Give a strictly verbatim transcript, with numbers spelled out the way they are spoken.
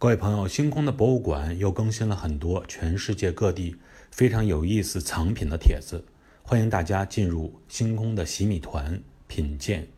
各位朋友，星空的博物馆又更新了很多全世界各地非常有意思藏品的帖子，欢迎大家进入星空的洗米团品鉴。